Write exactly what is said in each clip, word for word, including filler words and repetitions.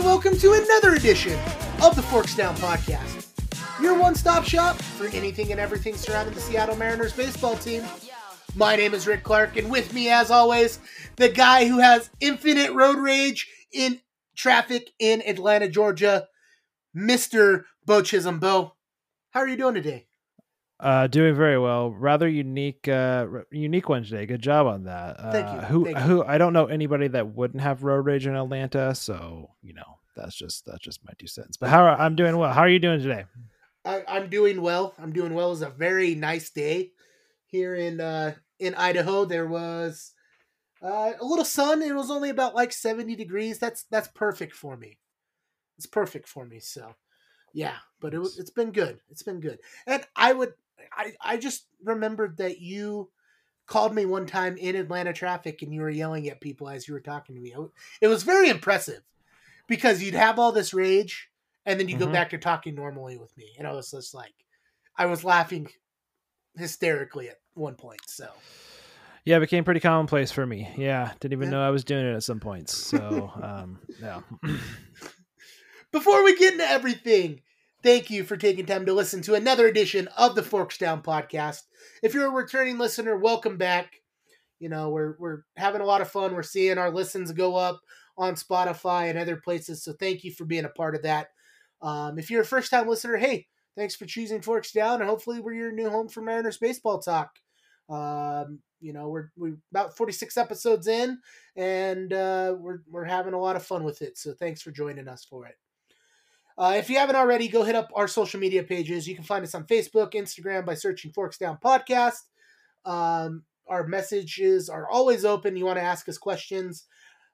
and welcome to another edition of the Forks Down Podcast, your one-stop shop for anything and everything surrounding the Seattle Mariners baseball team. My name is Rick Clark, and with me, as always, the guy who has infinite road rage in traffic in Atlanta, Georgia, Mister Bo Chisholm. Bo, how are you doing today? Uh, doing very well. Rather unique, uh, unique Wednesday. Good job on that. Uh, Thank you. Who, Thank you. who? I don't know anybody that wouldn't have road rage in Atlanta. So you know, that's just that's just my two cents. But how are, I'm doing well. How are you doing today? I, I'm doing well. I'm doing well. It was a very nice day here in uh, in Idaho. There was uh, a little sun. It was only about like seventy degrees. That's that's perfect for me. It's perfect for me. So yeah, but it was, it's been good. It's been good. And I would. I, I just remembered that you called me one time in Atlanta traffic and you were yelling at people as you were talking to me. It was very impressive because you'd have all this rage and then you mm-hmm. go back to talking normally with me. And I was just like, I was laughing hysterically at one point. So yeah, it became pretty commonplace for me. Yeah. Didn't even yeah. know I was doing it at some points. So, um, yeah. Before we get into everything, thank you for taking time to listen to another edition of the Forks Down Podcast. If you're a returning listener, welcome back. You know, we're we're having a lot of fun. We're seeing our listens go up on Spotify and other places, so thank you for being a part of that. Um, if you're a first-time listener, hey, thanks for choosing Forks Down, and hopefully we're your new home for Mariners baseball talk. Um, you know, we're we're about forty-six episodes in, and uh, we're we're having a lot of fun with it, so thanks for joining us for it. Uh, if you haven't already, go hit up our social media pages. You can find us on Facebook, Instagram by searching Forks Down Podcast. Um, our messages are always open. You want to ask us questions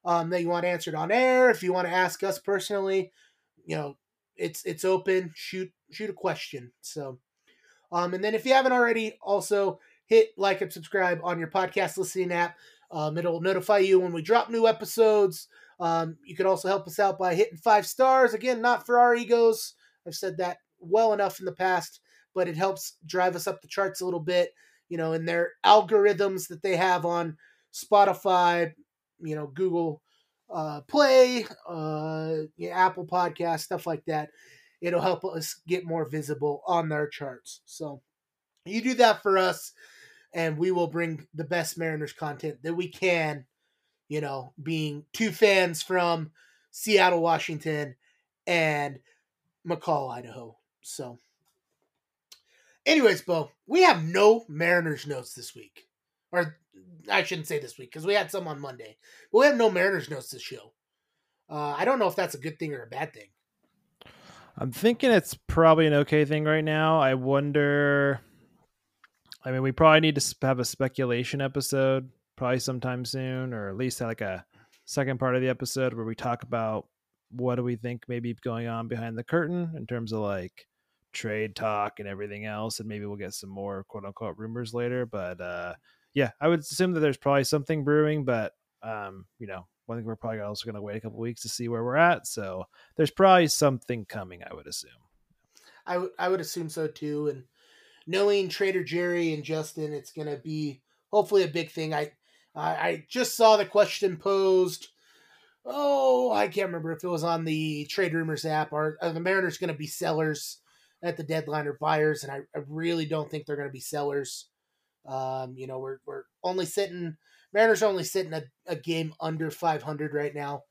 um, that you want answered on air. If you want to ask us personally, you know, it's it's open. Shoot shoot a question. So, um, and then if you haven't already, also hit like and subscribe on your podcast listening app. Um, it'll notify you when we drop new episodes. Um, you can also help us out by hitting five stars. Again, not for our egos. I've said that well enough in the past, but it helps drive us up the charts a little bit, you know, in their algorithms that they have on Spotify, you know, Google uh, Play, uh, yeah, Apple Podcasts, stuff like that. It'll help us get more visible on their charts. So you do that for us, and we will bring the best Mariners content that we can. You know, being two fans from Seattle, Washington, and McCall, Idaho. So, anyways, Bo, we have no Mariners notes this week. Or, I shouldn't say this week, because we had some on Monday. But we have no Mariners notes this show. Uh, I don't know if that's a good thing or a bad thing. I'm thinking it's probably an okay thing right now. I wonder... I mean, we probably need to have a speculation episode. Probably sometime soon, or at least like a second part of the episode where we talk about what do we think maybe going on behind the curtain in terms of like trade talk and everything else. And maybe we'll get some more quote unquote rumors later. But uh, yeah, I would assume that there's probably something brewing, but um, you know, I think we're probably also going to wait a couple of weeks to see where we're at. So there's probably something coming, I would assume. I, w- I would assume so too. And knowing Trader Jerry and Justin, it's going to be hopefully a big thing. I, I just saw the question posed. Oh, I can't remember if it was on the Trade Rumors app. Are, are the Mariners going to be sellers at the deadline or buyers? And I, I really don't think they're going to be sellers. Um, you know, we're we're only sitting, Mariners are only sitting a, a game under five hundred right now.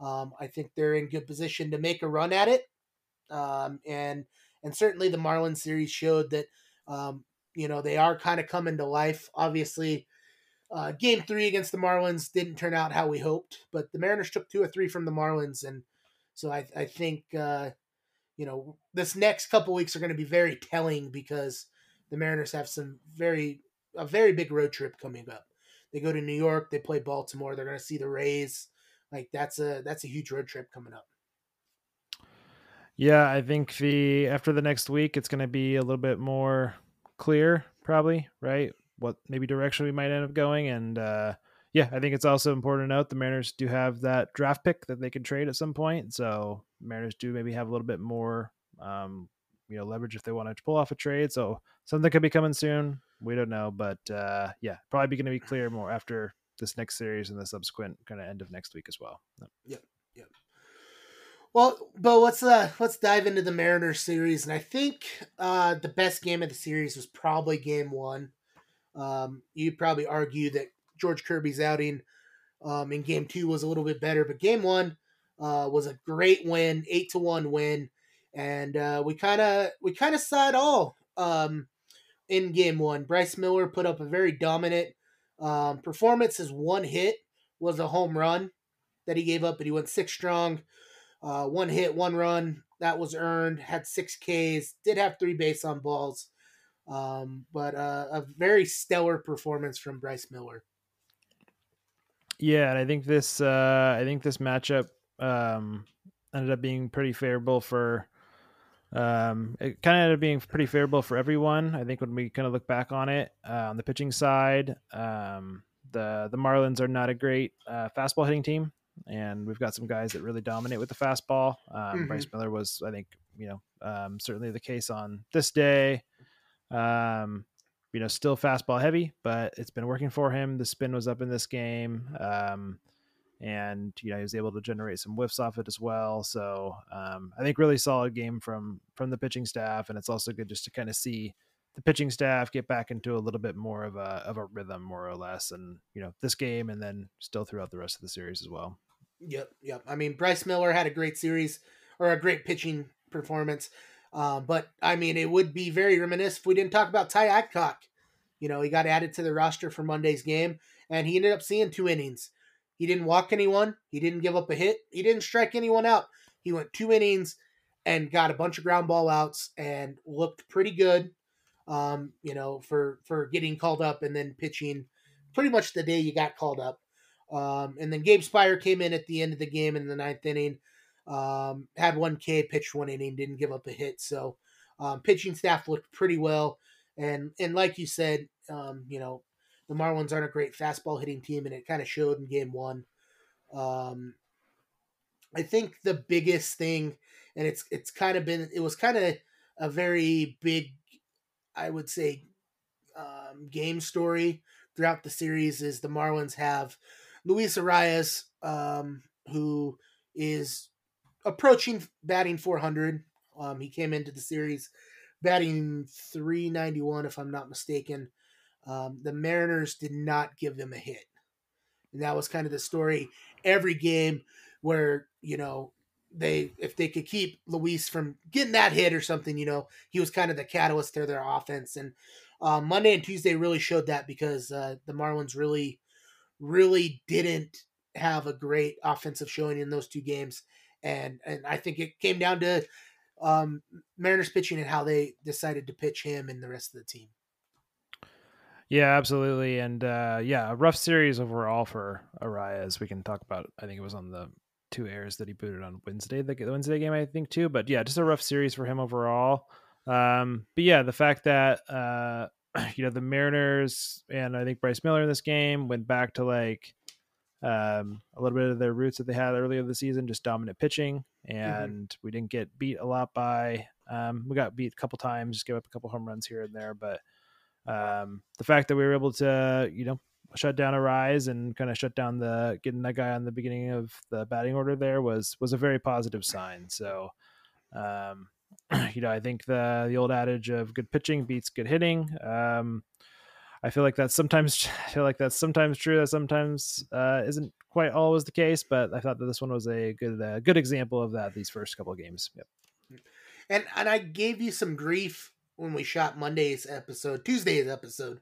Um, I think they're in good position to make a run at it. Um, and and certainly the Marlins series showed that, um, you know, they are kind of coming to life. Obviously, Uh, game three against the Marlins didn't turn out how we hoped, but the Mariners took two or three from the Marlins. And so I, I think, uh, you know, this next couple weeks are going to be very telling because the Mariners have some very, a very big road trip coming up. They go to New York, they play Baltimore, they're going to see the Rays. Like that's a, that's a huge road trip coming up. Yeah. I think the, after the next week, it's going to be a little bit more clear probably. Right. What maybe direction we might end up going. And uh, yeah, I think it's also important to note the Mariners do have that draft pick that they can trade at some point. So Mariners do maybe have a little bit more, um, you know, leverage if they want to pull off a trade. So something could be coming soon. We don't know, but uh, yeah, probably going to be clear more after this next series and the subsequent kind of end of next week as well. Yep. Yep. Well, Bo, let's uh, let's dive into the Mariners series, and I think uh, the best game of the series was probably Game One. Um, you'd probably argue that George Kirby's outing um, in Game Two was a little bit better, but Game One uh, was a great win, eight to one win, and uh, we kind of we kind of saw it all um, in Game One. Bryce Miller put up a very dominant um, performance. His one hit was a home run that he gave up, but he went six strong. Uh, one hit, one run, that was earned, had six Ks, did have three base on balls, um, but uh, a very stellar performance from Bryce Miller. Yeah, and I think this uh, I think this matchup um, ended up being pretty favorable for um, – it kind of ended up being pretty favorable for everyone. I think when we kind of look back on it, uh, on the pitching side, um, the, the Marlins are not a great uh, fastball hitting team. And we've got some guys that really dominate with the fastball. Um, mm-hmm. Bryce Miller was, I think, you know, um, certainly the case on this day. Um, you know, still fastball heavy, but it's been working for him. The spin was up in this game. Um, and, you know, he was able to generate some whiffs off it as well. So um, I think really solid game from from the pitching staff. And it's also good just to kind of see the pitching staff get back into a little bit more of a of a rhythm, more or less. And, you know, this game and then still throughout the rest of the series as well. Yep. Yep. I mean, Bryce Miller had a great series or a great pitching performance. Um, but I mean, it would be very reminiscent if we didn't talk about Ty Adcock. You know, he got added to the roster for Monday's game and he ended up seeing two innings. He didn't walk anyone. He didn't give up a hit. He didn't strike anyone out. He went two innings and got a bunch of ground ball outs and looked pretty good. Um, you know, for, for getting called up and then pitching pretty much the day you got called up. Um, and then Gabe Spire came in at the end of the game in the ninth inning, um, had one K, pitched one inning, didn't give up a hit. So um, pitching staff looked pretty well. And, and like you said, um, you know, the Marlins aren't a great fastball hitting team and it kind of showed in game one. Um, I think the biggest thing, and it's, it's kind of been, it was kind of a very big, I would say, um, game story throughout the series is the Marlins have Luis Arraez, um, who is approaching batting four hundred. Um, he came into the series batting three ninety-one, if I'm not mistaken. Um, the Mariners did not give him a hit. And that was kind of the story every game where, you know, they, if they could keep Luis from getting that hit or something, you know, he was kind of the catalyst to their offense. And uh, Monday and Tuesday really showed that because uh, the Marlins really, really didn't have a great offensive showing in those two games. And, and I think it came down to um, Mariners pitching and how they decided to pitch him and the rest of the team. Yeah, absolutely. And uh, yeah, a rough series overall for Arraez. We can talk about, I think it was on the two airs that he booted on Wednesday, the Wednesday game, I think too, but yeah, just a rough series for him overall. Um, but yeah, the fact that, uh, you know, the Mariners and I think Bryce Miller in this game went back to like, um, a little bit of their roots that they had earlier in the season, just dominant pitching. And mm-hmm. we didn't get beat a lot by, um, we got beat a couple times, just gave up a couple home runs here and there. But, um, the fact that we were able to, you know, shut down Arraez and kind of shut down the getting that guy on the beginning of the batting order there was, was a very positive sign. So, um, you know, I think the, the old adage of good pitching beats good hitting. Um, I feel like that's sometimes, I feel like that's sometimes true. That sometimes, uh, isn't quite always the case, but I thought that this one was a good, uh, good example of that. These first couple of games. Yep. And, and I gave you some grief when we shot Monday's episode, Tuesday's episode,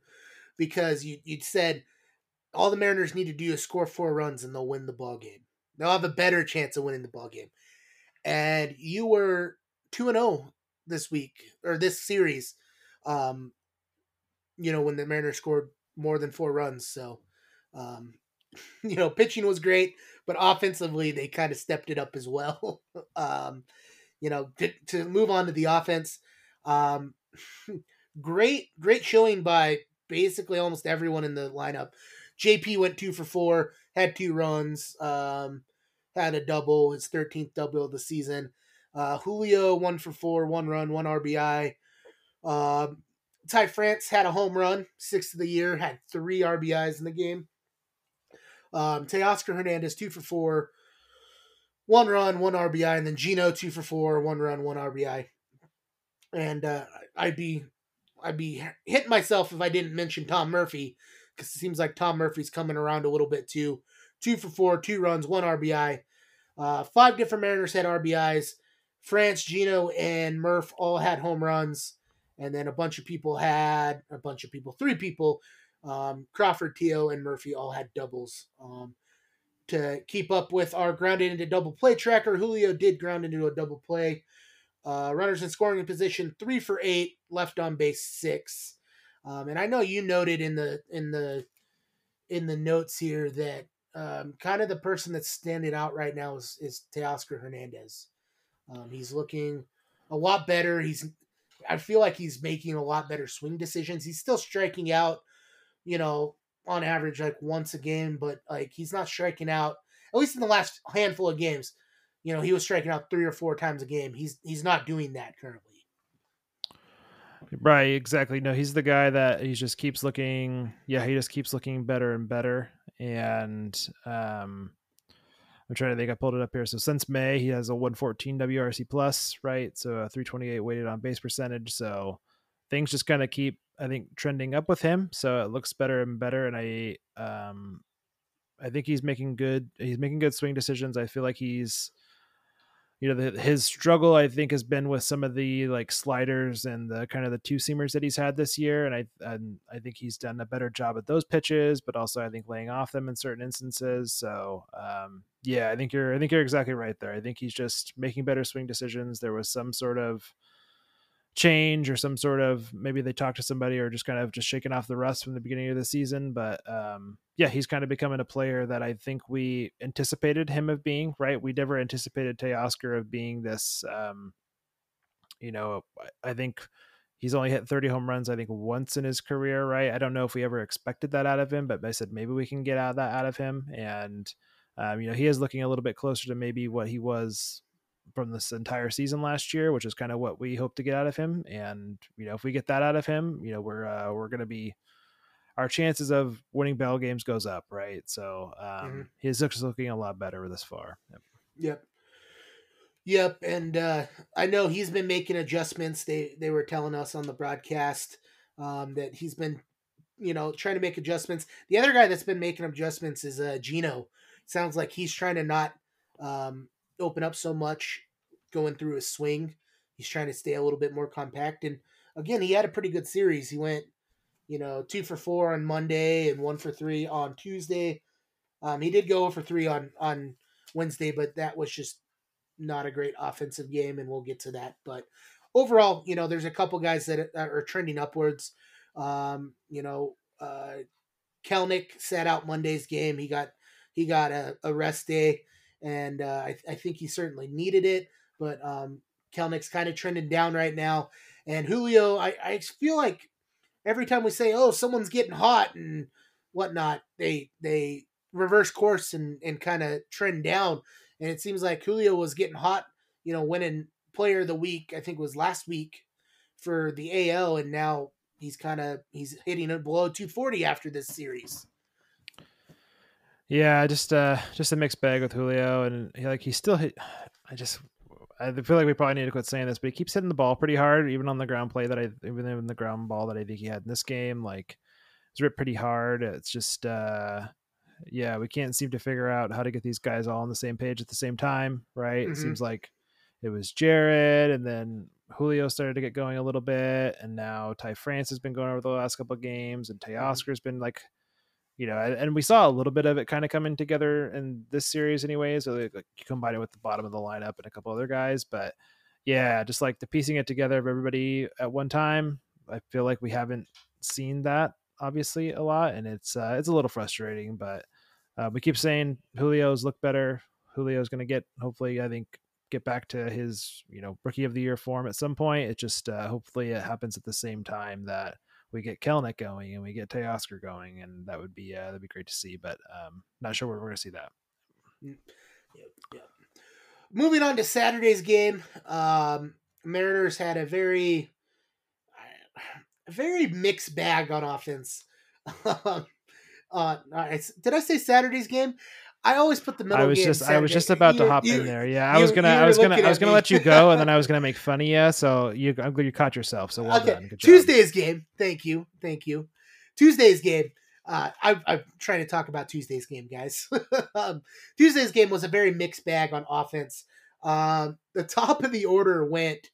because you, you'd said, all the Mariners need to do is score four runs and they'll win the ball game. They'll have a better chance of winning the ball game. And you were two and zero this week or this series. Um, you know, when the Mariners scored more than four runs. So, um, you know, pitching was great, but offensively they kind of stepped it up as well. um, you know, to, to move on to the offense. Um, great, great showing by basically almost everyone in the lineup. J P went two for four, had two runs, um, had a double, his thirteenth double of the season. Uh, Julio, one for four, one run, one R B I. Uh, Ty France had a home run, sixth of the year, had three R B Is in the game. Um, Teoscar Hernandez, two for four. one run, one R B I, and then Gino two for four, one run, one R B I. And uh, I'd be I'd be hitting myself if I didn't mention Tom Murphy, because it seems like Tom Murphy's coming around a little bit too. Two for four, two runs, one R B I. Uh, five different Mariners had R B Is. France, Gino, and Murph all had home runs. And then a bunch of people had, a bunch of people, three people, um, Crawford, Teo, and Murphy all had doubles. Um, to keep up with our grounded into double play tracker, Julio did ground into a double play. Uh, runners in scoring position, three for eight, left on base six. Um, and I know you noted in the in the in the notes here that um, kind of the person that's standing out right now is, is Teoscar Hernandez. Um, he's looking a lot better. He's I feel like he's making a lot better swing decisions. He's still striking out, you know, on average like once a game, but like he's not striking out, at least in the last handful of games. You know, he was striking out three or four times a game. He's he's not doing that currently. Right, exactly. No, he's the guy that he just keeps looking. Yeah, he just keeps looking better and better. And um, I'm trying to think. I pulled it up here. So since May, he has a one fourteen W R C plus, right? So a three twenty-eight weighted on base percentage. So things just kind of keep, I think, trending up with him. So it looks better and better. And I, um, I think he's making good. He's making good swing decisions. I feel like he's. You know, the, his struggle, I think, has been with some of the like sliders and the kind of the two seamers that he's had this year. And I and I think he's done a better job at those pitches, but also I think laying off them in certain instances. So, um, yeah, I think you're I think you're exactly right there. I think he's just making better swing decisions. There was some sort of change or some sort of maybe they talked to somebody or just kind of just shaking off the rust from the beginning of the season. But um, yeah, he's kind of becoming a player that I think we anticipated him of being, right? We never anticipated Teoscar of being this, um, you know, I think he's only hit thirty home runs, I think once in his career, right? I don't know if we ever expected that out of him, but I said, maybe we can get out of that out of him. And, um, you know, he is looking a little bit closer to maybe what he was from this entire season last year, which is kind of what we hope to get out of him. And, you know, if we get that out of him, you know, we're, uh, we're going to be, our chances of winning ball games goes up. Right. So um, mm-hmm. His looks looking a lot better this far. Yep. Yep. Yep. And uh, I know he's been making adjustments. They, they were telling us on the broadcast um, that he's been, you know, trying to make adjustments. The other guy that's been making adjustments is uh, Gino. Sounds like he's trying to not, um, open up so much going through his swing. He's trying to stay a little bit more compact. And again, he had a pretty good series. He went, you know, two for four on Monday and one for three on Tuesday. Um, he did go for three on, on Wednesday, but that was just not a great offensive game. And we'll get to that. But overall, you know, there's a couple guys that are trending upwards. Um, you know, uh, Kelnick sat out Monday's game. He got, he got a, a rest day. And uh, I, th- I think he certainly needed it, but um, Kelnick's kind of trending down right now. And Julio, I, I feel like every time we say, oh, someone's getting hot and whatnot, they they reverse course and, and kind of trend down. And it seems like Julio was getting hot, you know, winning player of the week, I think it was last week for the A L. And now he's kind of, he's hitting it below two forty after this series. Yeah, just uh, just a mixed bag with Julio, and he, like he still hit. I just I feel like we probably need to quit saying this, but he keeps hitting the ball pretty hard, even on the ground play that I even in the ground ball that I think he had in this game. Like it's ripped pretty hard. It's just uh, yeah, we can't seem to figure out how to get these guys all on the same page at the same time, right? Mm-hmm. It seems like it was Jared, and then Julio started to get going a little bit, and now Ty France has been going over the last couple of games, and Teoscar's mm-hmm. been like. You know, and we saw a little bit of it kind of coming together in this series anyways. So like, you combine it with the bottom of the lineup and a couple other guys. But, yeah, just like the piecing it together of everybody at one time, I feel like we haven't seen that, obviously, a lot. And it's uh, it's a little frustrating. But uh, we keep saying Julio's look better. Julio's going to get, hopefully, I think, get back to his, you know, rookie of the year form at some point. It just uh, hopefully it happens at the same time that we get Kelnick going and we get Teoscar going, and that would be, uh, that'd be great to see, but um, not sure where we're going to see that. Yep, yep. Moving on to Saturday's game. Um, Mariners had a very, a very mixed bag on offense. uh, I, did I say Saturday's game? I always put the middle. I was game just, second. I was just about you, to hop you, in there. Yeah, I you, was gonna, I was gonna, I was gonna let you go, and then I was gonna make fun of you. So you, I'm glad you caught yourself. So well okay. done. Good Tuesday's job. game. Thank you, thank you. Tuesday's game. Uh, I, I'm trying to talk about Tuesday's game, guys. um, Tuesday's game was a very mixed bag on offense. Um, the top of the order went.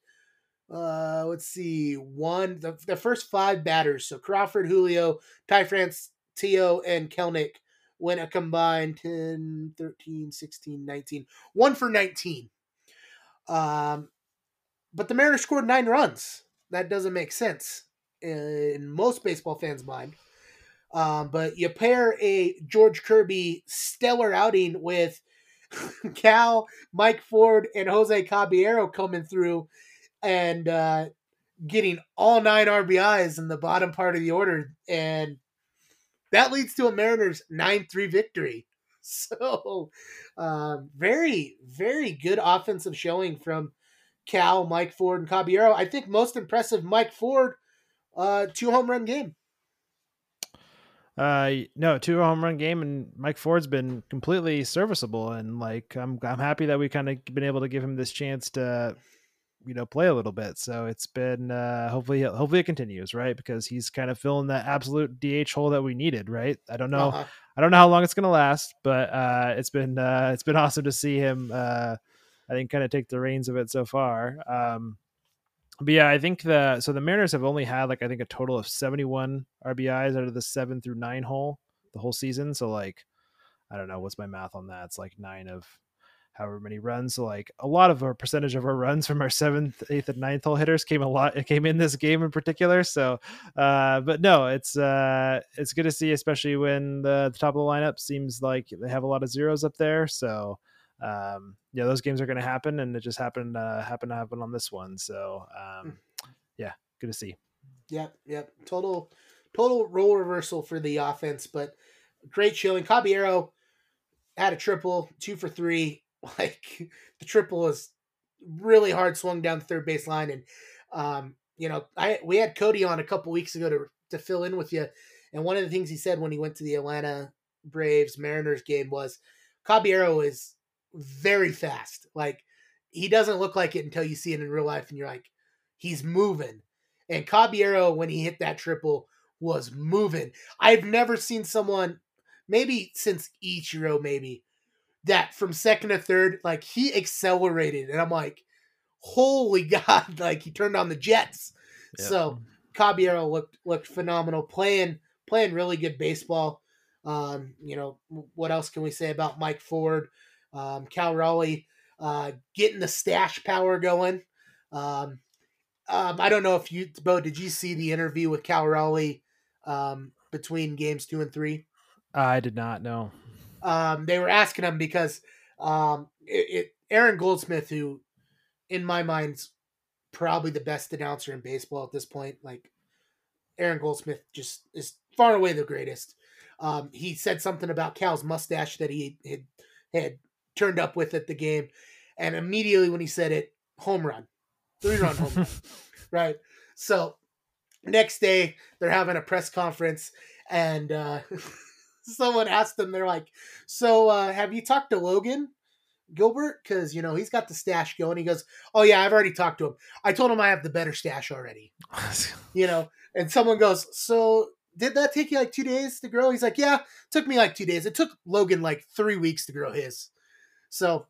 Uh, let's see. One, the, the first five batters. So Crawford, Julio, Ty France, Teo, and Kelnick. Went a combined ten, thirteen, sixteen, nineteen. one for nineteen. Um, but the Mariners scored nine runs. That doesn't make sense in most baseball fans' mind. Um, but you pair a George Kirby stellar outing with Cal, Mike Ford, and Jose Caballero coming through and uh, getting all nine R B Is in the bottom part of the order. And that leads to a Mariners nine three victory. So um, very, very good offensive showing from Cal, Mike Ford, and Caballero. I think most impressive, Mike Ford, uh, two home run game. Uh, no, two home run game, and Mike Ford's been completely serviceable. And like, I'm, I'm happy that we kind of been able to give him this chance to, you know, play a little bit. So it's been, uh, hopefully, hopefully it continues, right? Because he's kind of filling that absolute D H hole that we needed. Right. I don't know. Uh-huh. I don't know how long it's going to last, but, uh, it's been, uh, it's been awesome to see him, uh, I think kind of take the reins of it so far. Um, but yeah, I think the, so the Mariners have only had like, I think a total of seventy-one R B Is out of the seven through nine hole the whole season. So like, I don't know, what's my math on that? It's like nine of however many runs. So like a lot of our percentage of our runs from our seventh, eighth, and ninth hole hitters came a lot. It came in this game in particular. So, uh, but no, it's, uh, it's good to see, especially when the, the top of the lineup seems like they have a lot of zeros up there. So, um, yeah, those games are going to happen, and it just happened, uh, happened to happen on this one. So, um, yeah, good to see. Yep. Yep. Total, total role reversal for the offense, but great showing. Caballero had a triple, two for three. Like the triple was really hard swung down the third base line. And, um, you know, I, we had Cody on a couple weeks ago to, to fill in with you. And one of the things he said when he went to the Atlanta Braves Mariners game was Caballero is very fast. Like he doesn't look like it until you see it in real life. And you're like, he's moving. And Caballero, when he hit that triple, was moving. I've never seen someone, maybe since Ichiro, maybe, that from second to third, like he accelerated, and I'm like, holy God, like he turned on the jets. Yeah. So Caballero looked, looked phenomenal playing, playing really good baseball. Um, you know, what else can we say about Mike Ford, um, Cal Raleigh, uh, getting the stash power going. Um, um, I don't know if you, Bo, did you see the interview with Cal Raleigh, um, between games two and three? I did not know. Um, they were asking him because um, it, it, Aaron Goldsmith, who in my mind's probably the best announcer in baseball at this point, like Aaron Goldsmith just is far away the greatest. Um, he said something about Cal's mustache that he had, had turned up with at the game. And immediately when he said it, home run, three run home run. Right. So next day they're having a press conference and, uh, someone asked them, they're like, so uh, have you talked to Logan Gilbert? Because, you know, he's got the stash going. He goes, oh, yeah, I've already talked to him. I told him I have the better stash already. You know, and someone goes, so did that take you like two days to grow? He's like, yeah, it took me like two days. It took Logan like three weeks to grow his. So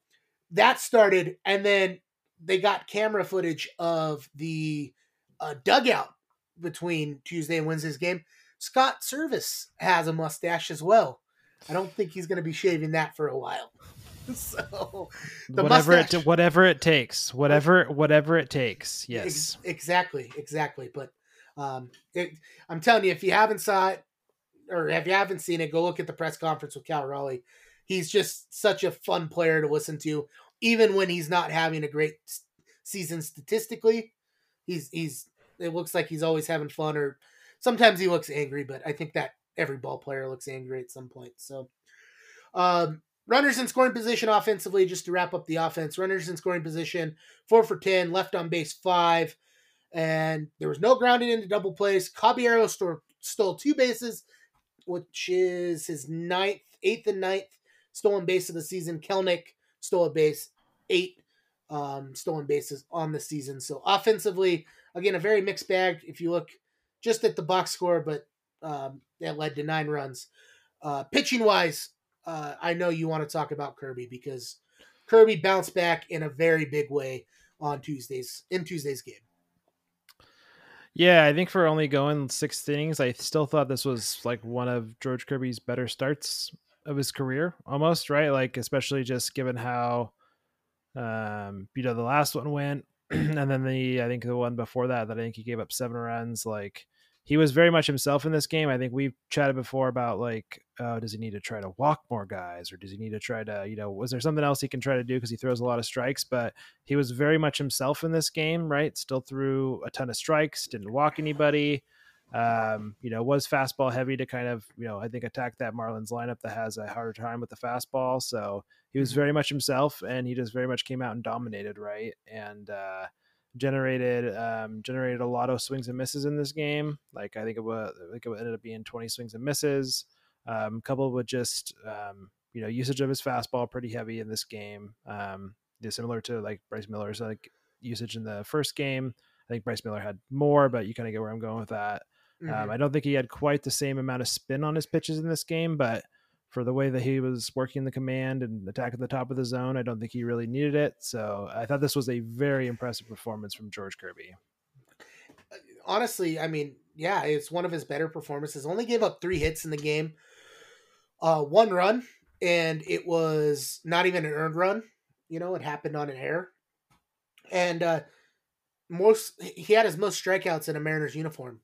that started. And then they got camera footage of the uh, dugout between Tuesday and Wednesday's game. Scott Service has a mustache as well. I don't think he's going to be shaving that for a while. So the whatever mustache, it whatever it takes, whatever whatever it takes. Yes, ex- exactly, exactly. But um, it, I'm telling you, if you haven't saw it or if you haven't seen it, go look at the press conference with Cal Raleigh. He's just such a fun player to listen to, even when he's not having a great season statistically. He's he's it looks like he's always having fun or. Sometimes he looks angry, but I think that every ball player looks angry at some point. So um, runners in scoring position offensively, just to wrap up the offense, runners in scoring position, four for ten, left on base five, and there was no grounding into double plays. Caballero stole, stole two bases, which is his ninth, eighth and ninth stolen base of the season. Kelnick stole a base, eight um, stolen bases on the season. So offensively, again, a very mixed bag if you look just at the box score, but um, that led to nine runs. Uh, pitching-wise, uh, I know you want to talk about Kirby because Kirby bounced back in a very big way on Tuesday's in Tuesday's game. Yeah, I think for only going six innings, I still thought this was like one of George Kirby's better starts of his career almost, right? Like, especially just given how, um, you know, the last one went and then the, I think the one before that, that I think he gave up seven runs. Like, he was very much himself in this game. I think we've chatted before about like, uh, does he need to try to walk more guys, or does he need to try to, you know, was there something else he can try to do? Because he throws a lot of strikes, but he was very much himself in this game, right? Still threw a ton of strikes, didn't walk anybody. Um, you know, was fastball heavy to kind of, you know, I think attack that Marlins lineup that has a harder time with the fastball. So he was very much himself, and he just very much came out and dominated, right? And, uh, generated um generated a lot of swings and misses in this game. Like, I think it was I think it ended up being twenty swings and misses, um coupled with just um you know usage of his fastball pretty heavy in this game, um similar to like Bryce Miller's like usage in the first game. I think Bryce Miller had more, but you kind of get where I'm going with that. Mm-hmm. um, I don't think he had quite the same amount of spin on his pitches in this game, but for the way that he was working the command and attacking the top of the zone, I don't think he really needed it. So I thought this was a very impressive performance from George Kirby. Honestly, I mean, yeah, it's one of his better performances. Only gave up three hits in the game, uh, one run, and it was not even an earned run. You know, it happened on an error. And uh, most he had his most strikeouts in a Mariners uniform.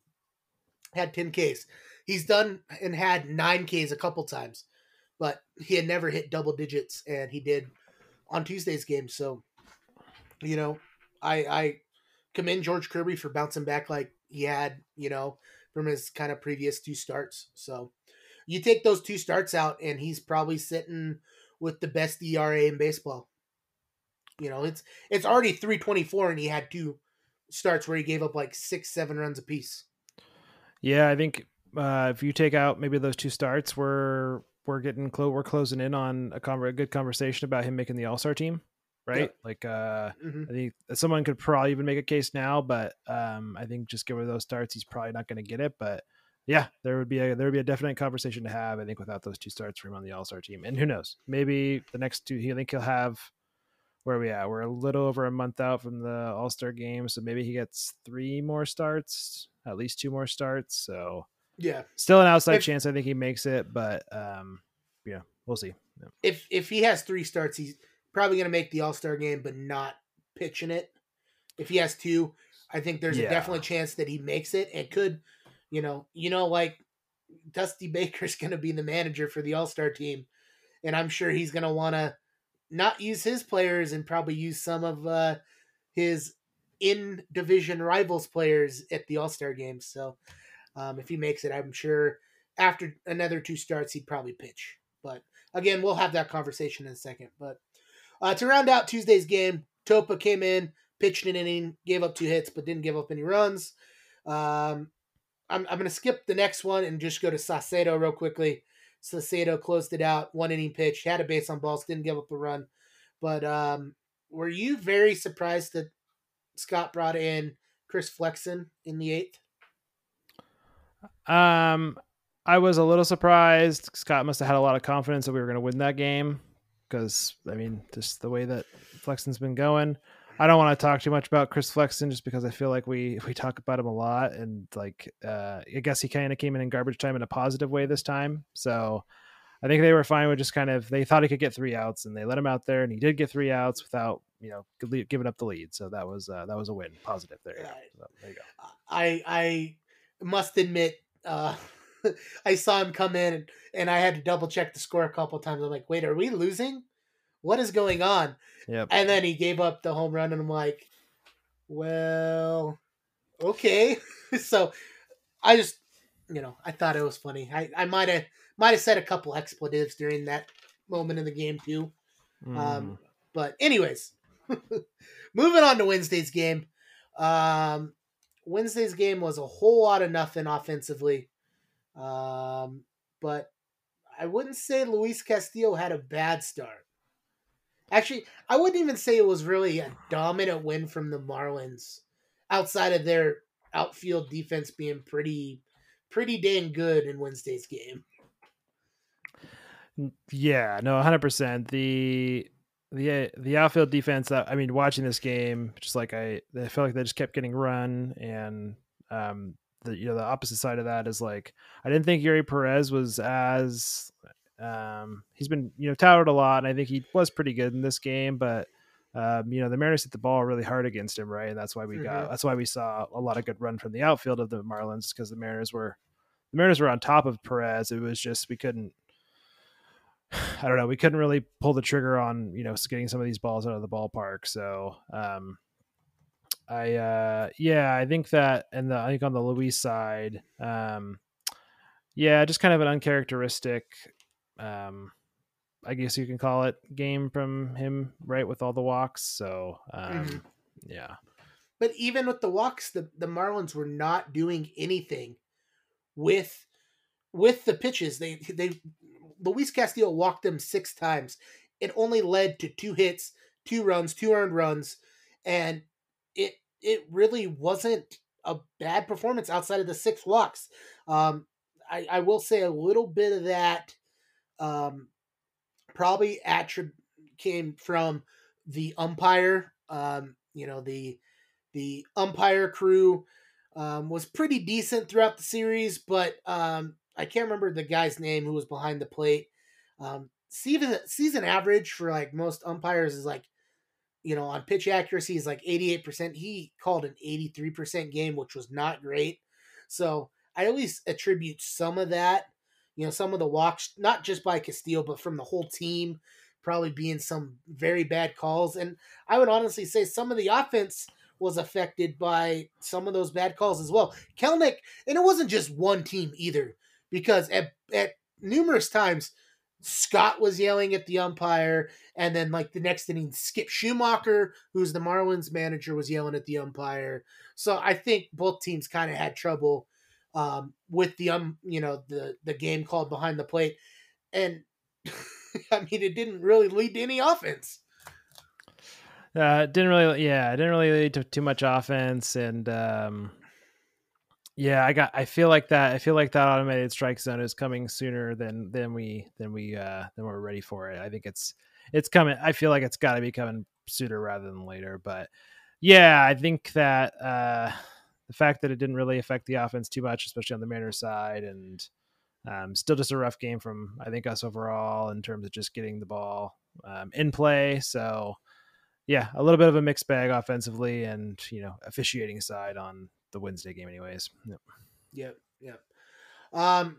Had ten Ks. He's done and had nine Ks a couple times, but he had never hit double digits, and he did on Tuesday's game. So, you know, I, I commend George Kirby for bouncing back like he had, you know, from his kind of previous two starts. So you take those two starts out, and he's probably sitting with the best E R A in baseball. You know, it's it's already three twenty-four, and he had two starts where he gave up like six, seven runs apiece. Yeah, I think uh, if you take out maybe those two starts, we're we're getting close. We're closing in on a, con- a good conversation about him making the All Star team, right? Yep. Like, uh, mm-hmm. I think someone could probably even make a case now, but um, I think just given those starts, he's probably not going to get it. But yeah, there would be a there would be a definite conversation to have, I think, without those two starts for him on the All Star team. And who knows? Maybe the next two. I think he'll have. Where are we at? We're a little over a month out from the All Star game, so maybe he gets three more starts, at least two more starts. So. Yeah, still an outside if, chance. I think he makes it, but um, yeah, we'll see. Yeah. If if he has three starts, he's probably going to make the All Star game, but not pitching it. If he has two, I think there's yeah. a definite chance that he makes it, and could, you know, you know, like Dusty Baker's going to be the manager for the All Star team, and I'm sure he's going to want to not use his players and probably use some of uh, his in division rivals players at the All Star game. So. Um, if he makes it, I'm sure after another two starts, he'd probably pitch. But again, we'll have that conversation in a second. But uh, to round out Tuesday's game, Topa came in, pitched an inning, gave up two hits, but didn't give up any runs. Um, I'm, I'm going to skip the next one and just go to Saucedo real quickly. Saucedo closed it out, one inning pitch, had a base on balls, didn't give up a run. But um, were you very surprised that Scott brought in Chris Flexen in the eighth? Um, I was a little surprised. Scott must have had a lot of confidence that we were going to win that game because, I mean, just the way that Flexen's been going. I don't want to talk too much about Chris Flexen just because I feel like we we talk about him a lot, and like uh, I guess he kind of came in in garbage time in a positive way this time. So I think they were fine with just kind of they thought he could get three outs, and they let him out there, and he did get three outs without you know giving up the lead. So that was uh, that was a win, positive there. Yeah. So, there you go. I I. must admit, uh, I saw him come in and, and I had to double check the score a couple of times. I'm like, wait, are we losing? What is going on? Yep. And then he gave up the home run, and I'm like, well, okay. So I just, you know, I thought it was funny. I, I might have might have said a couple expletives during that moment in the game too. Mm. Um, but anyways, moving on to Wednesday's game. Um, Wednesday's game was a whole lot of nothing offensively. Um, but I wouldn't say Luis Castillo had a bad start. Actually, I wouldn't even say it was really a dominant win from the Marlins, outside of their outfield defense being pretty, pretty dang good in Wednesday's game. Yeah, no, one hundred percent. The the the outfield defense. I mean, watching this game, just like I, I felt like they just kept getting run, and um, the you know the opposite side of that is like I didn't think Yuri Perez was as. Um, he's been, you know, touted a lot, and I think he was pretty good in this game, but, um, you know, the Mariners hit the ball really hard against him. Right. And that's why we mm-hmm. got, that's why we saw a lot of good run from the outfield of the Marlins, because the Mariners were, the Mariners were on top of Perez. It was just, we couldn't, I don't know. We couldn't really pull the trigger on, you know, getting some of these balls out of the ballpark. So, um, I, uh, yeah, I think that, and the, I think on the Luis side, um, yeah, just kind of an uncharacteristic, um I guess you can call it, game from him, right, with all the walks. So um mm-hmm. yeah but even with the walks, the, the Marlins were not doing anything with with the pitches. They they Luis Castillo walked them six times. It only led to two hits, two runs, two earned runs, and it it really wasn't a bad performance outside of the six walks. um I, I will say a little bit of that Um, probably attrib- came from the umpire. Um, you know, the the umpire crew um, was pretty decent throughout the series, but um, I can't remember the guy's name who was behind the plate. Um, season season average for like most umpires is like, you know, on pitch accuracy is like eighty-eight percent. He called an eighty-three percent game, which was not great. So I at least attribute some of that. You know, some of the walks, not just by Castillo, but from the whole team, probably being some very bad calls. And I would honestly say some of the offense was affected by some of those bad calls as well. Kelnick, and it wasn't just one team either, because at, at numerous times, Scott was yelling at the umpire, and then like the next inning, Skip Schumacher, who's the Marlins manager, was yelling at the umpire. So I think both teams kind of had trouble Um, with the um, you know the the game called behind the plate, and I mean it didn't really lead to any offense. Uh, didn't really, yeah, it didn't really lead to too much offense, and um, yeah, I got, I feel like that, I feel like that automated strike zone is coming sooner than than we than we uh, than we're ready for it. I think it's it's coming. I feel like it's got to be coming sooner rather than later. But yeah, I think that. Uh, The fact that it didn't really affect the offense too much, especially on the Mariners side, and um, still just a rough game from, I think, us overall in terms of just getting the ball um, in play. So, yeah, a little bit of a mixed bag offensively and, you know, officiating side on the Wednesday game anyways. Yep. Yep. Yep. Um,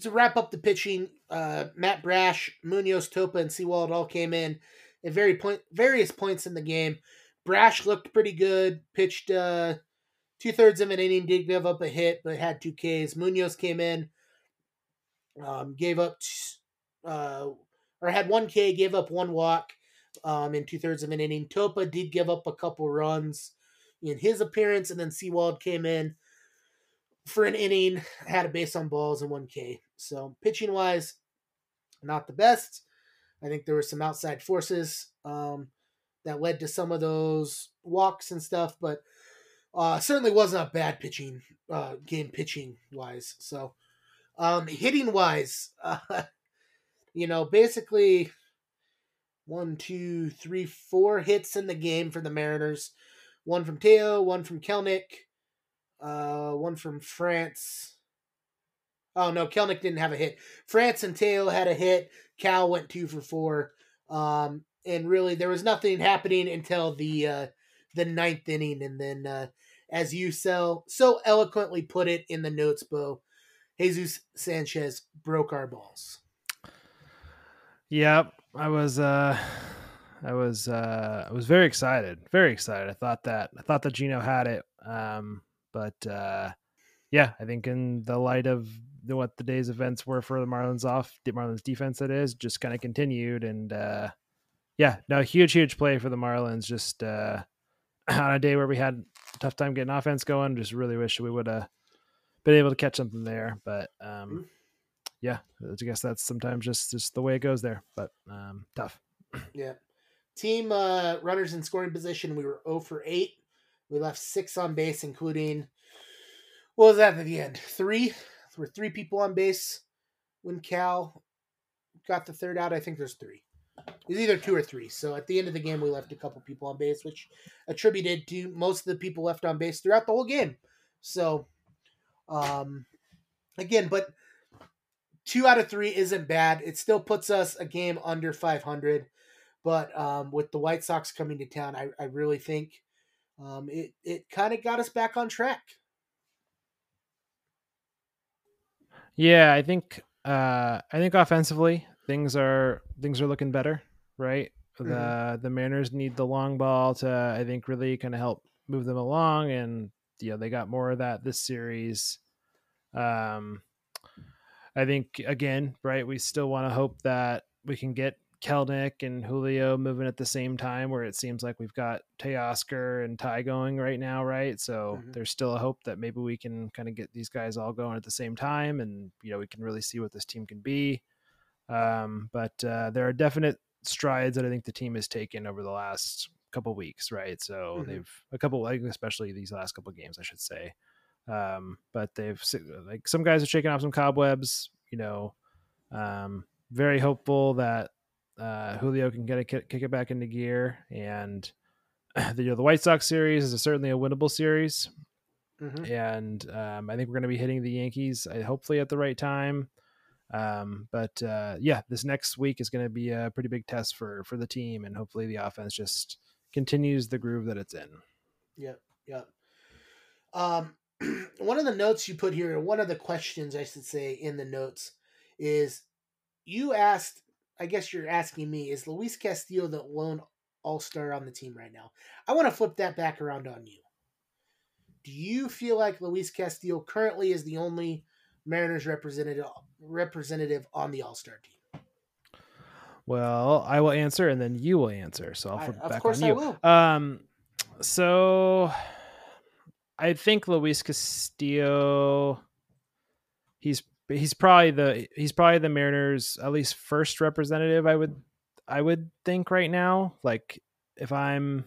to wrap up the pitching, uh, Matt Brash, Munoz, Topa, and Sewald all came in at very point, various points in the game. Brash looked pretty good, pitched uh, two-thirds of an inning, did give up a hit, but had two Ks. Munoz came in, um, gave up, uh, or had one K, gave up one walk um, in two-thirds of an inning. Topa did give up a couple runs in his appearance, and then Sewald came in for an inning, had a base on balls and one K. So pitching-wise, not the best. I think there were some outside forces. Um, That led to some of those walks and stuff, but uh, certainly wasn't a bad pitching uh, game pitching wise. So um, hitting wise, uh, you know, basically one, two, three, four hits in the game for the Mariners. One from Teo, one from Kelnick, uh, one from France. Oh no, Kelnick didn't have a hit. France and Teo had a hit. Cal went two for four. Um, And really, there was nothing happening until the uh, the ninth inning. And then, uh, as you so, so eloquently put it in the notes, Bo, Jesus Sanchez broke our balls. Yep, I was, uh, I was, uh, I was very excited, very excited. I thought that, I thought that Gino had it, um, but uh, yeah, I think in the light of the, what the day's events were for the Marlins off, the Marlins defense, that is, just kind of continued and. Uh, Yeah, no, huge, huge play for the Marlins. Just uh, on a day where we had a tough time getting offense going, just really wish we would have been able to catch something there. But um, yeah, I guess that's sometimes just, just the way it goes there, but um, tough. Yeah. Team uh, runners in scoring position, we were zero for eight. We left six on base, including, what was that at the end? Three. There were three people on base when Cal got the third out. I think there's three. It was either two or three. So at the end of the game, we left a couple people on base, which attributed to most of the people left on base throughout the whole game. So, um, again, but two out of three isn't bad. It still puts us a game under five hundred. But um, with the White Sox coming to town, I, I really think um, it, it kind of got us back on track. Yeah, I think uh, I think offensively things are things are looking better, right? Mm-hmm. The the Mariners need the long ball to, I think, really kind of help move them along, and you know, they got more of that this series. Um, I think again, right? We still want to hope that we can get Kelnick and Julio moving at the same time, where it seems like we've got Teoscar and Ty going right now, right? So mm-hmm. there's still a hope that maybe we can kind of get these guys all going at the same time, and you know, we can really see what this team can be. Um, but uh, there are definite strides that I think the team has taken over the last couple weeks, right? So mm-hmm. they've a couple, like especially these last couple games, I should say. Um, but they've like some guys are shaking off some cobwebs, you know. Um, very hopeful that. Uh, Julio can get a kick, kick it back into gear, and the, you know, the White Sox series is a, certainly a winnable series. Mm-hmm. And um, I think we're going to be hitting the Yankees uh, hopefully at the right time. Um, but uh, yeah, this next week is going to be a pretty big test for, for the team. And hopefully the offense just continues the groove that it's in. Yep. Yep. Um, one of the notes you put here, one of the questions I should say in the notes is you asked, I guess you're asking me, is Luis Castillo the lone all-star on the team right now? I want to flip that back around on you. Do you feel like Luis Castillo currently is the only Mariners representative representative on the all-star team? Well, I will answer, and then you will answer, so I'll flip I, it back on you. Of course I will. Um, so I think Luis Castillo, he's But he's probably the he's probably the Mariners at least first representative. I would I would think right now, like if I'm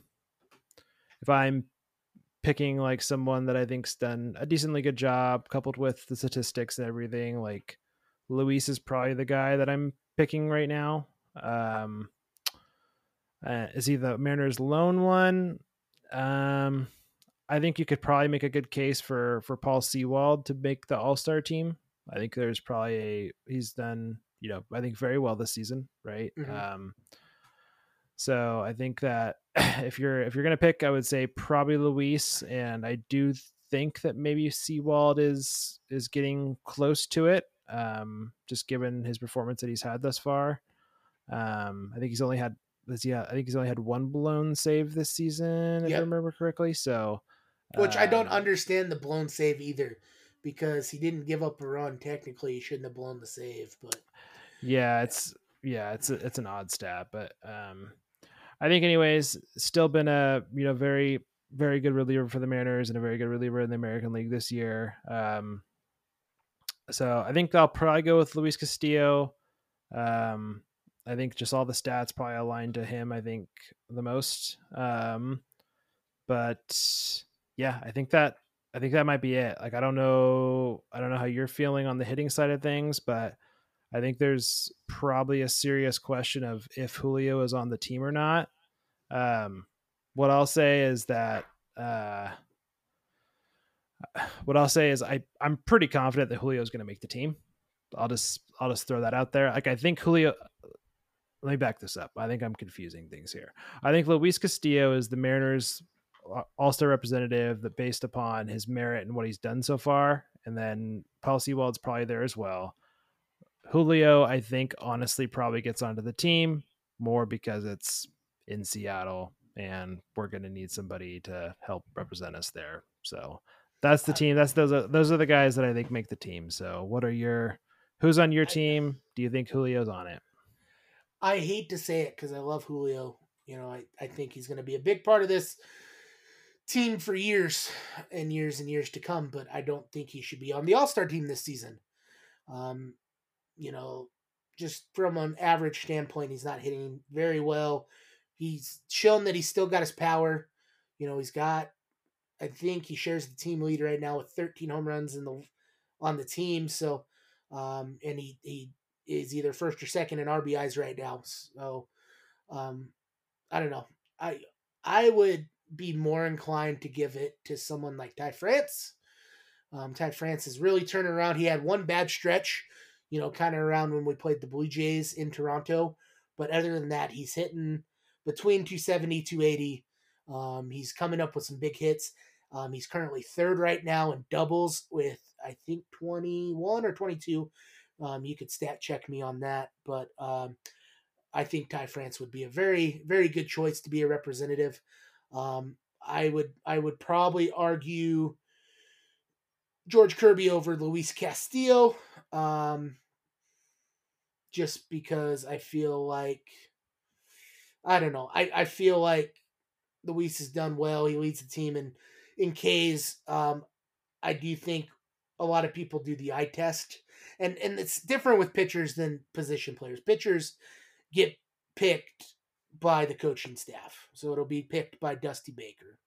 if I'm picking like someone that I think's done a decently good job, coupled with the statistics and everything, like Luis is probably the guy that I'm picking right now. Um, uh, is he the Mariners' lone one? Um, I think you could probably make a good case for for Paul Sewald to make the All-Star team. I think there's probably a, he's done, you know, I think very well this season. Right. Mm-hmm. Um, so I think that if you're, if you're going to pick, I would say probably Luis. And I do think that maybe Sewald is, is getting close to it. Um, just given his performance that he's had thus far. Um, I think he's only had this. Yeah. I think he's only had one blown save this season, if yep. I remember correctly. So, which uh, I don't understand the blown save either, because he didn't give up a run. Technically, he shouldn't have blown the save, but yeah, it's, yeah, it's, a, it's an odd stat, but um, I think anyways, still been a, you know, very, very good reliever for the Mariners and a very good reliever in the American League this year. Um, so I think I'll probably go with Luis Castillo. Um, I think just all the stats probably align to him, I think the most. Um, but yeah, I think that, I think that might be it. Like, I don't know, I don't know how you're feeling on the hitting side of things, but I think there's probably a serious question of if Julio is on the team or not. Um, what I'll say is that, uh, what I'll say is I, I'm pretty confident that Julio is going to make the team. I'll just, I'll just throw that out there. Like, I think Julio, let me back this up. I think I'm confusing things here. I think Luis Castillo is the Mariners' All-Star representative, that based upon his merit and what he's done so far. And then Paul Sewald's probably there as well. Julio, I think honestly probably gets onto the team more because it's in Seattle and we're going to need somebody to help represent us there. So that's the team. That's those, are, those are the guys that I think make the team. So what are your, who's on your team? Do you think Julio's on it? I hate to say it, 'cause I love Julio. You know, I, I think he's going to be a big part of this team for years and years and years to come, but I don't think he should be on the all-star team this season. Um, you know, just from an average standpoint, he's not hitting very well. He's shown that he's still got his power. You know, he's got, I think he shares the team lead right now with thirteen home runs in the on the team. So, um, and he, he is either first or second in R B Is right now. So, um, I don't know. I I would be more inclined to give it to someone like Ty France. Um, Ty France has really turned around. He had one bad stretch, you know, kind of around when we played the Blue Jays in Toronto. But other than that, he's hitting between two seventy, two eighty. Um, he's coming up with some big hits. Um, he's currently third right now in doubles with, I think, twenty-one or twenty-two. Um, you could stat check me on that. But um, I think Ty France would be a very, very good choice to be a representative. Um, I would I would probably argue George Kirby over Luis Castillo, um, just because I feel like, I don't know. I, I feel like Luis has done well. He leads the team in, in Ks. Um, I do think a lot of people do the eye test. And and it's different with pitchers than position players. Pitchers get picked by the coaching staff. So it'll be picked by Dusty Baker.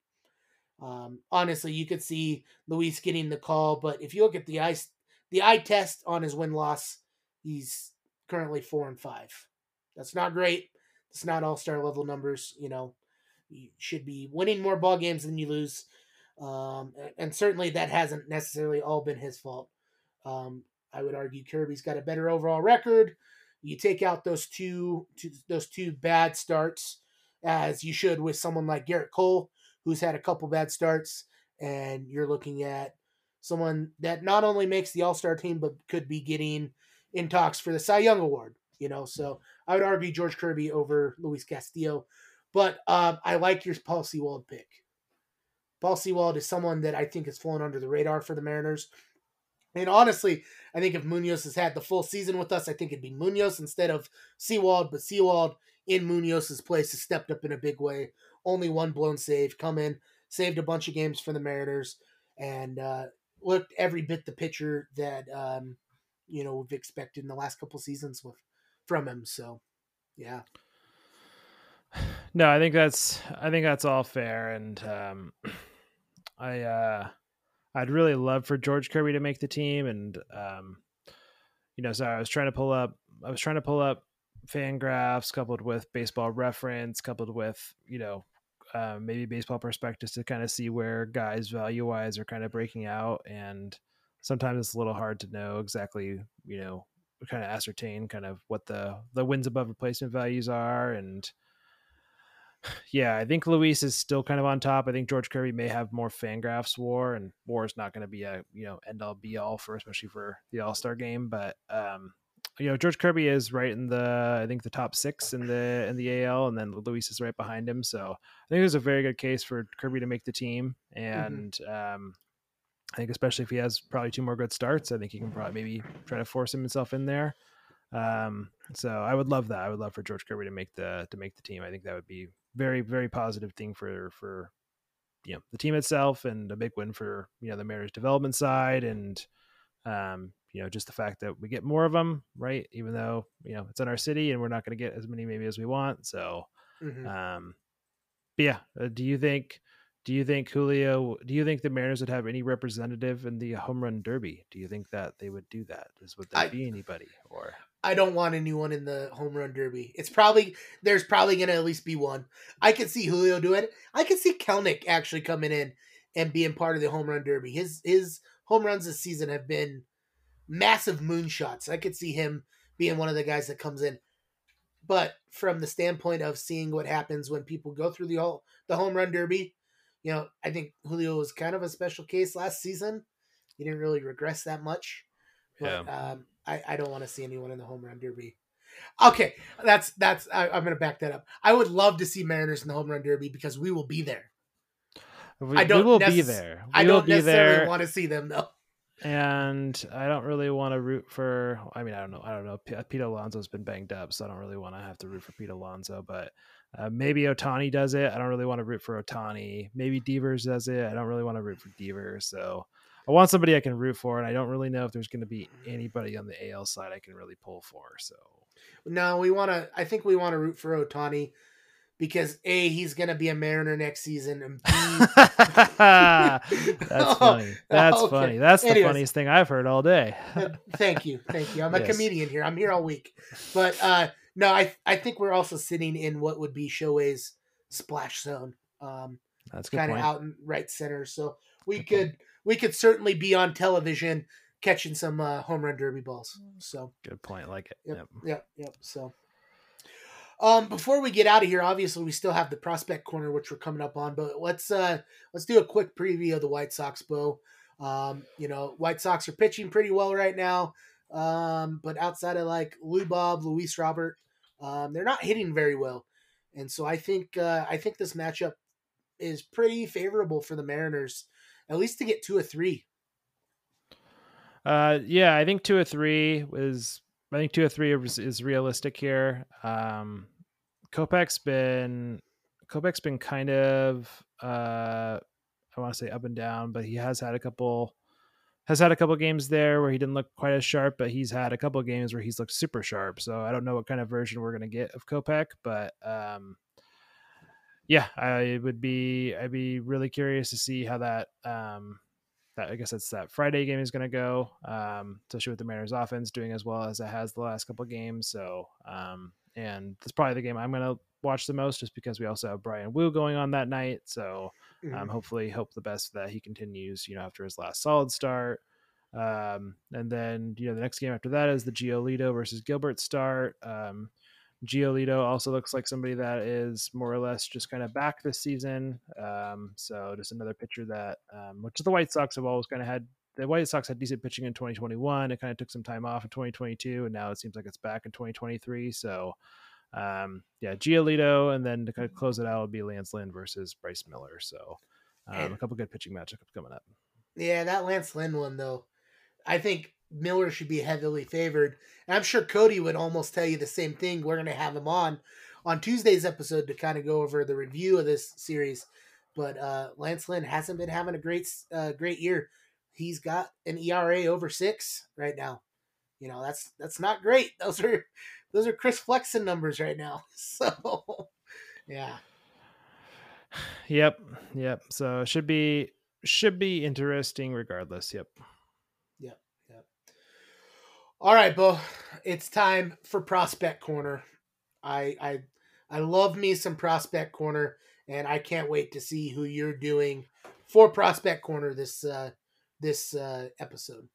Um, honestly, you could see Luis getting the call, but if you look at the eye, the eye test on his win-loss, he's currently four and five. That's not great. It's not all-star level numbers. You know, you should be winning more ball games than you lose. Um, and certainly that hasn't necessarily all been his fault. Um, I would argue Kirby's got a better overall record. You take out those two, two those two bad starts, as you should with someone like Garrett Cole, who's had a couple bad starts, and you're looking at someone that not only makes the All-Star team, but could be getting in talks for the Cy Young Award, you know? So I would argue George Kirby over Luis Castillo, but um, I like your Paul Sewald pick. Paul Sewald is someone that I think has flown under the radar for the Mariners. And honestly, I think if Munoz has had the full season with us, I think it'd be Munoz instead of Sewald, but Sewald in Munoz's place has stepped up in a big way. Only one blown save, come in, saved a bunch of games for the Mariners, and uh, looked every bit the pitcher that, um, you know, we've expected in the last couple seasons with, from him. So, yeah. No, I think that's, I think that's all fair. And um, I, uh, I'd really love for George Kirby to make the team. And, um, you know, sorry, I was trying to pull up, I was trying to pull up fan graphs coupled with Baseball Reference, coupled with, you know, uh, maybe Baseball Prospectus to kind of see where guys value wise are kind of breaking out. And sometimes it's a little hard to know exactly, you know, kind of ascertain kind of what the, the wins above replacement values are. And yeah, I think Luis is still kind of on top. I think George Kirby may have more fan graphs war, and war is not going to be a, you know, end all be all for, especially for the All-Star game. But, um, you know, George Kirby is right in the, I think the top six in the, in the A L, and then Luis is right behind him. So I think there's a very good case for Kirby to make the team. And mm-hmm. um, I think especially if he has probably two more good starts, I think he can probably maybe try to force himself in there. Um, so I would love that. I would love for George Kirby to make the, to make the team. I think that would be very, very positive thing for, for, you know, the team itself, and a big win for, you know, the Mariners development side. And, um, you know, just the fact that we get more of them, right? Even though, you know, it's in our city and we're not going to get as many maybe as we want. So, mm-hmm. um, but yeah, uh, do you think, do you think Julio, do you think the Mariners would have any representative in the home run derby? Do you think that they would do that? Is, would there I, be anybody? Or I don't want anyone in the home run derby. It's probably, there's probably going to at least be one. I could see Julio doing it. I could see Kelnick actually coming in and being part of the home run derby. His, his home runs this season have been massive moonshots. I could see him being one of the guys that comes in. But from the standpoint of seeing what happens when people go through the whole, the home run derby, you know, I think Julio was kind of a special case last season. He didn't really regress that much. But yeah. um, I, I don't want to see anyone in the home run derby. Okay, that's that's. I, I'm going to back that up. I would love to see Mariners in the home run derby because we will be there. We, I don't we will nec- be there. We I don't be necessarily there. want to see them though. And I don't really want to root for, I mean, I don't know. I don't know. P- Pete Alonso's been banged up, so I don't really want to have to root for Pete Alonso, but uh, maybe Ohtani does it. I don't really want to root for Ohtani. Maybe Devers does it. I don't really want to root for Devers. So I want somebody I can root for, and I don't really know if there's going to be anybody on the A L side I can really pull for. So no, we want to, I think we want to root for Ohtani because A, he's going to be a Mariner next season. And B, that's oh, funny. That's okay. funny. That's the Anyways, funniest thing I've heard all day. Thank you. Thank you. I'm yes. a comedian here. I'm here all week, but uh, no, I, I think we're also sitting in what would be Shohei's splash zone. Um, That's kind of out in right center. So we good could, point. we could certainly be on television catching some uh, home run derby balls. So good point. I like it. Yep. Yep. Yep. yep. So um, before we get out of here, obviously we still have the prospect corner, which we're coming up on, but let's uh, let's do a quick preview of the White Sox, Bo. Um, you know, White Sox are pitching pretty well right now. Um, but outside of like Lou Bob, Luis Robert, um, they're not hitting very well. And so I think, uh, I think this matchup is pretty favorable for the Mariners, at least to get two or three. Uh, yeah, I think two or three is, I think two or three is, is realistic here. Um, Kopech's been, Kopech's been kind of, uh, I want to say up and down, but he has had a couple, has had a couple games there where he didn't look quite as sharp, but he's had a couple games where he's looked super sharp. So I don't know what kind of version we're going to get of Kopech, but, um, yeah, I would be, I'd be really curious to see how that, um, that I guess that's that Friday game is going to go, um, especially with the Mariners offense doing as well as it has the last couple of games. So, um, and that's probably the game I'm going to watch the most just because we also have Brian Wu going on that night. So, um, mm-hmm. hopefully hope the best that he continues, you know, after his last solid start. Um, and then, you know, the next game after that is the Giolito versus Gilbert start. Um, Giolito also looks like somebody that is more or less just kind of back this season. Um, so just another pitcher that, um, which the White Sox have always kind of had. The White Sox had decent pitching in twenty twenty-one. It kind of took some time off in twenty twenty-two, and now it seems like it's back in twenty twenty-three. So um, yeah, Giolito, and then to kind of close it out would be Lance Lynn versus Bryce Miller. So um, a couple good pitching matchups coming up. Yeah, that Lance Lynn one though, I think Miller should be heavily favored. And I'm sure Cody would almost tell you the same thing. We're going to have him on on Tuesday's episode to kind of go over the review of this series. But uh, Lance Lynn hasn't been having a great, uh, great year. He's got an E R A over six right now. You know, that's, that's not great. Those are, those are Chris Flexen numbers right now. So yeah. Yep. Yep. So it should be, should be interesting regardless. Yep. All right, Bo, it's time for Prospect Corner. I I I love me some Prospect Corner, and I can't wait to see who you're doing for Prospect Corner this uh, this uh, episode.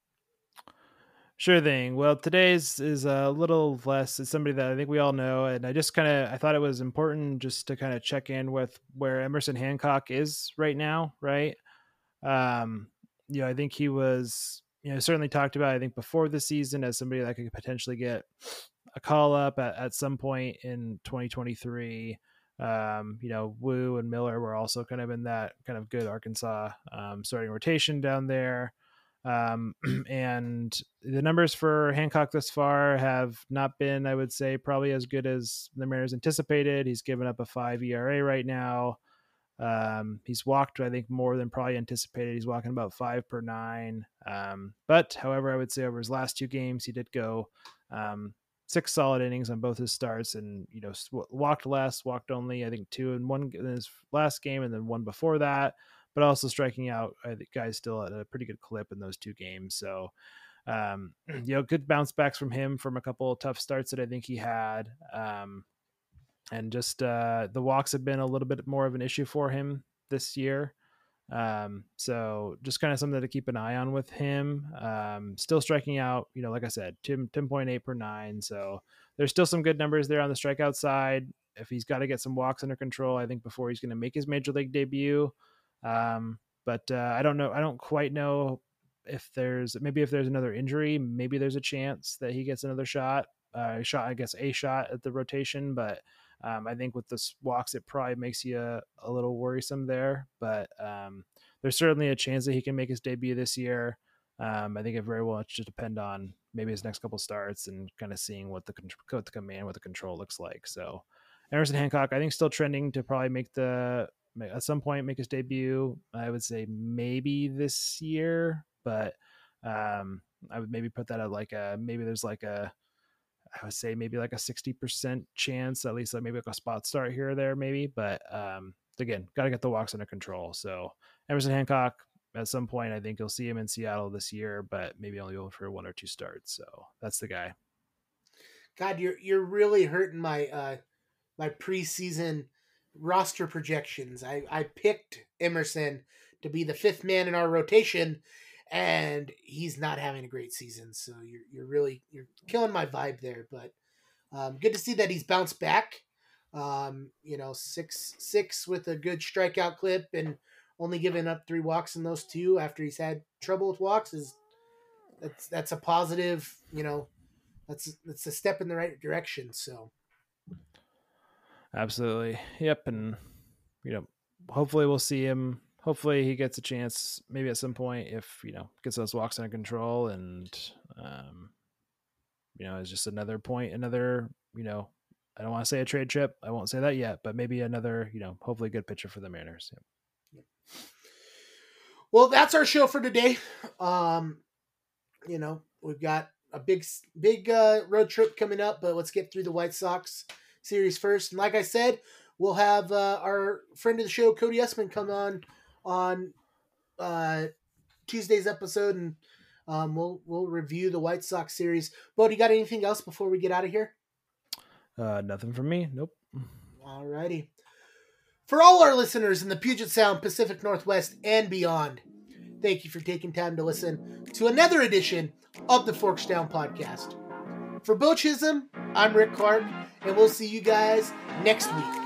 Sure thing. Well, today's is a little less. It's somebody that I think we all know, and I just kind of I thought it was important just to kind of check in with where Emerson Hancock is right now, right? Um, you know, I think he was. You know, certainly talked about, I think before the season as somebody that could potentially get a call up at, at some point in twenty twenty-three. Um, you know, Wu and Miller were also kind of in that kind of good Arkansas um, starting rotation down there. Um, and the numbers for Hancock thus far have not been, I would say, probably as good as the Mariners anticipated. He's given up a five E R A right now. Um, he's walked, I think, more than probably anticipated. He's walking about five per nine. Um, but however, I would say over his last two games, he did go, um, six solid innings on both his starts and, you know, walked less, walked only, I think two and one in his last game and then one before that, but also striking out, I think guys still at a pretty good clip in those two games. So, um, you know, good bounce backs from him from a couple of tough starts that I think he had, um, and just uh, the walks have been a little bit more of an issue for him this year. Um, so just kind of something to keep an eye on with him. Um, still striking out, you know, like I said, ten point eight per nine. So there's still some good numbers there on the strikeout side. If he's got to get some walks under control, I think before he's going to make his major league debut. Um, but uh, I don't know. I don't quite know if there's maybe if there's another injury, maybe there's a chance that he gets another shot, uh, shot, I guess, a shot at the rotation, but Um, I think with the walks, it probably makes you a, a little worrisome there, but um, there's certainly a chance that he can make his debut this year. Um, I think it very well should depend on maybe his next couple starts and kind of seeing what the, what the command, what the control looks like. So Emerson Hancock, I think still trending to probably make the, at some point, make his debut. I would say maybe this year, but um, I would maybe put that at like a, maybe there's like a, I would say maybe like a sixty percent chance, at least like maybe like a spot start here or there maybe. But um, again, got to get the walks under control. So Emerson Hancock, at some point, I think you'll see him in Seattle this year, but maybe only going for one or two starts. So that's the guy. God, you're, you're really hurting my, uh, my preseason roster projections. I, I picked Emerson to be the fifth man in our rotation, and he's not having a great season. So you're, you're really, you're killing my vibe there, but um, good to see that he's bounced back. Um, you know, six, six with a good strikeout clip and only giving up three walks in those two after he's had trouble with walks is that's, that's a positive, you know, that's, that's a step in the right direction. So. Absolutely. Yep. And, you know, hopefully we'll see him. Hopefully he gets a chance maybe at some point if, you know, gets those walks under control and, um, you know, it's just another point, another, you know, I don't want to say a trade chip. I won't say that yet, but maybe another, you know, hopefully good pitcher for the Mariners. Yep. Well, that's our show for today. Um, you know, we've got a big, big uh, road trip coming up, but let's get through the White Sox series first. And like I said, we'll have uh, our friend of the show, Cody Usman, come on on uh, Tuesday's episode, and um, we'll we'll review the White Sox series. Bo, do you got anything else before we get out of here? Uh, nothing from me. Nope. All righty. For all our listeners in the Puget Sound, Pacific Northwest, and beyond, thank you for taking time to listen to another edition of the Forks Down Podcast. For Bo Chisholm, I'm Rick Clark, and we'll see you guys next week.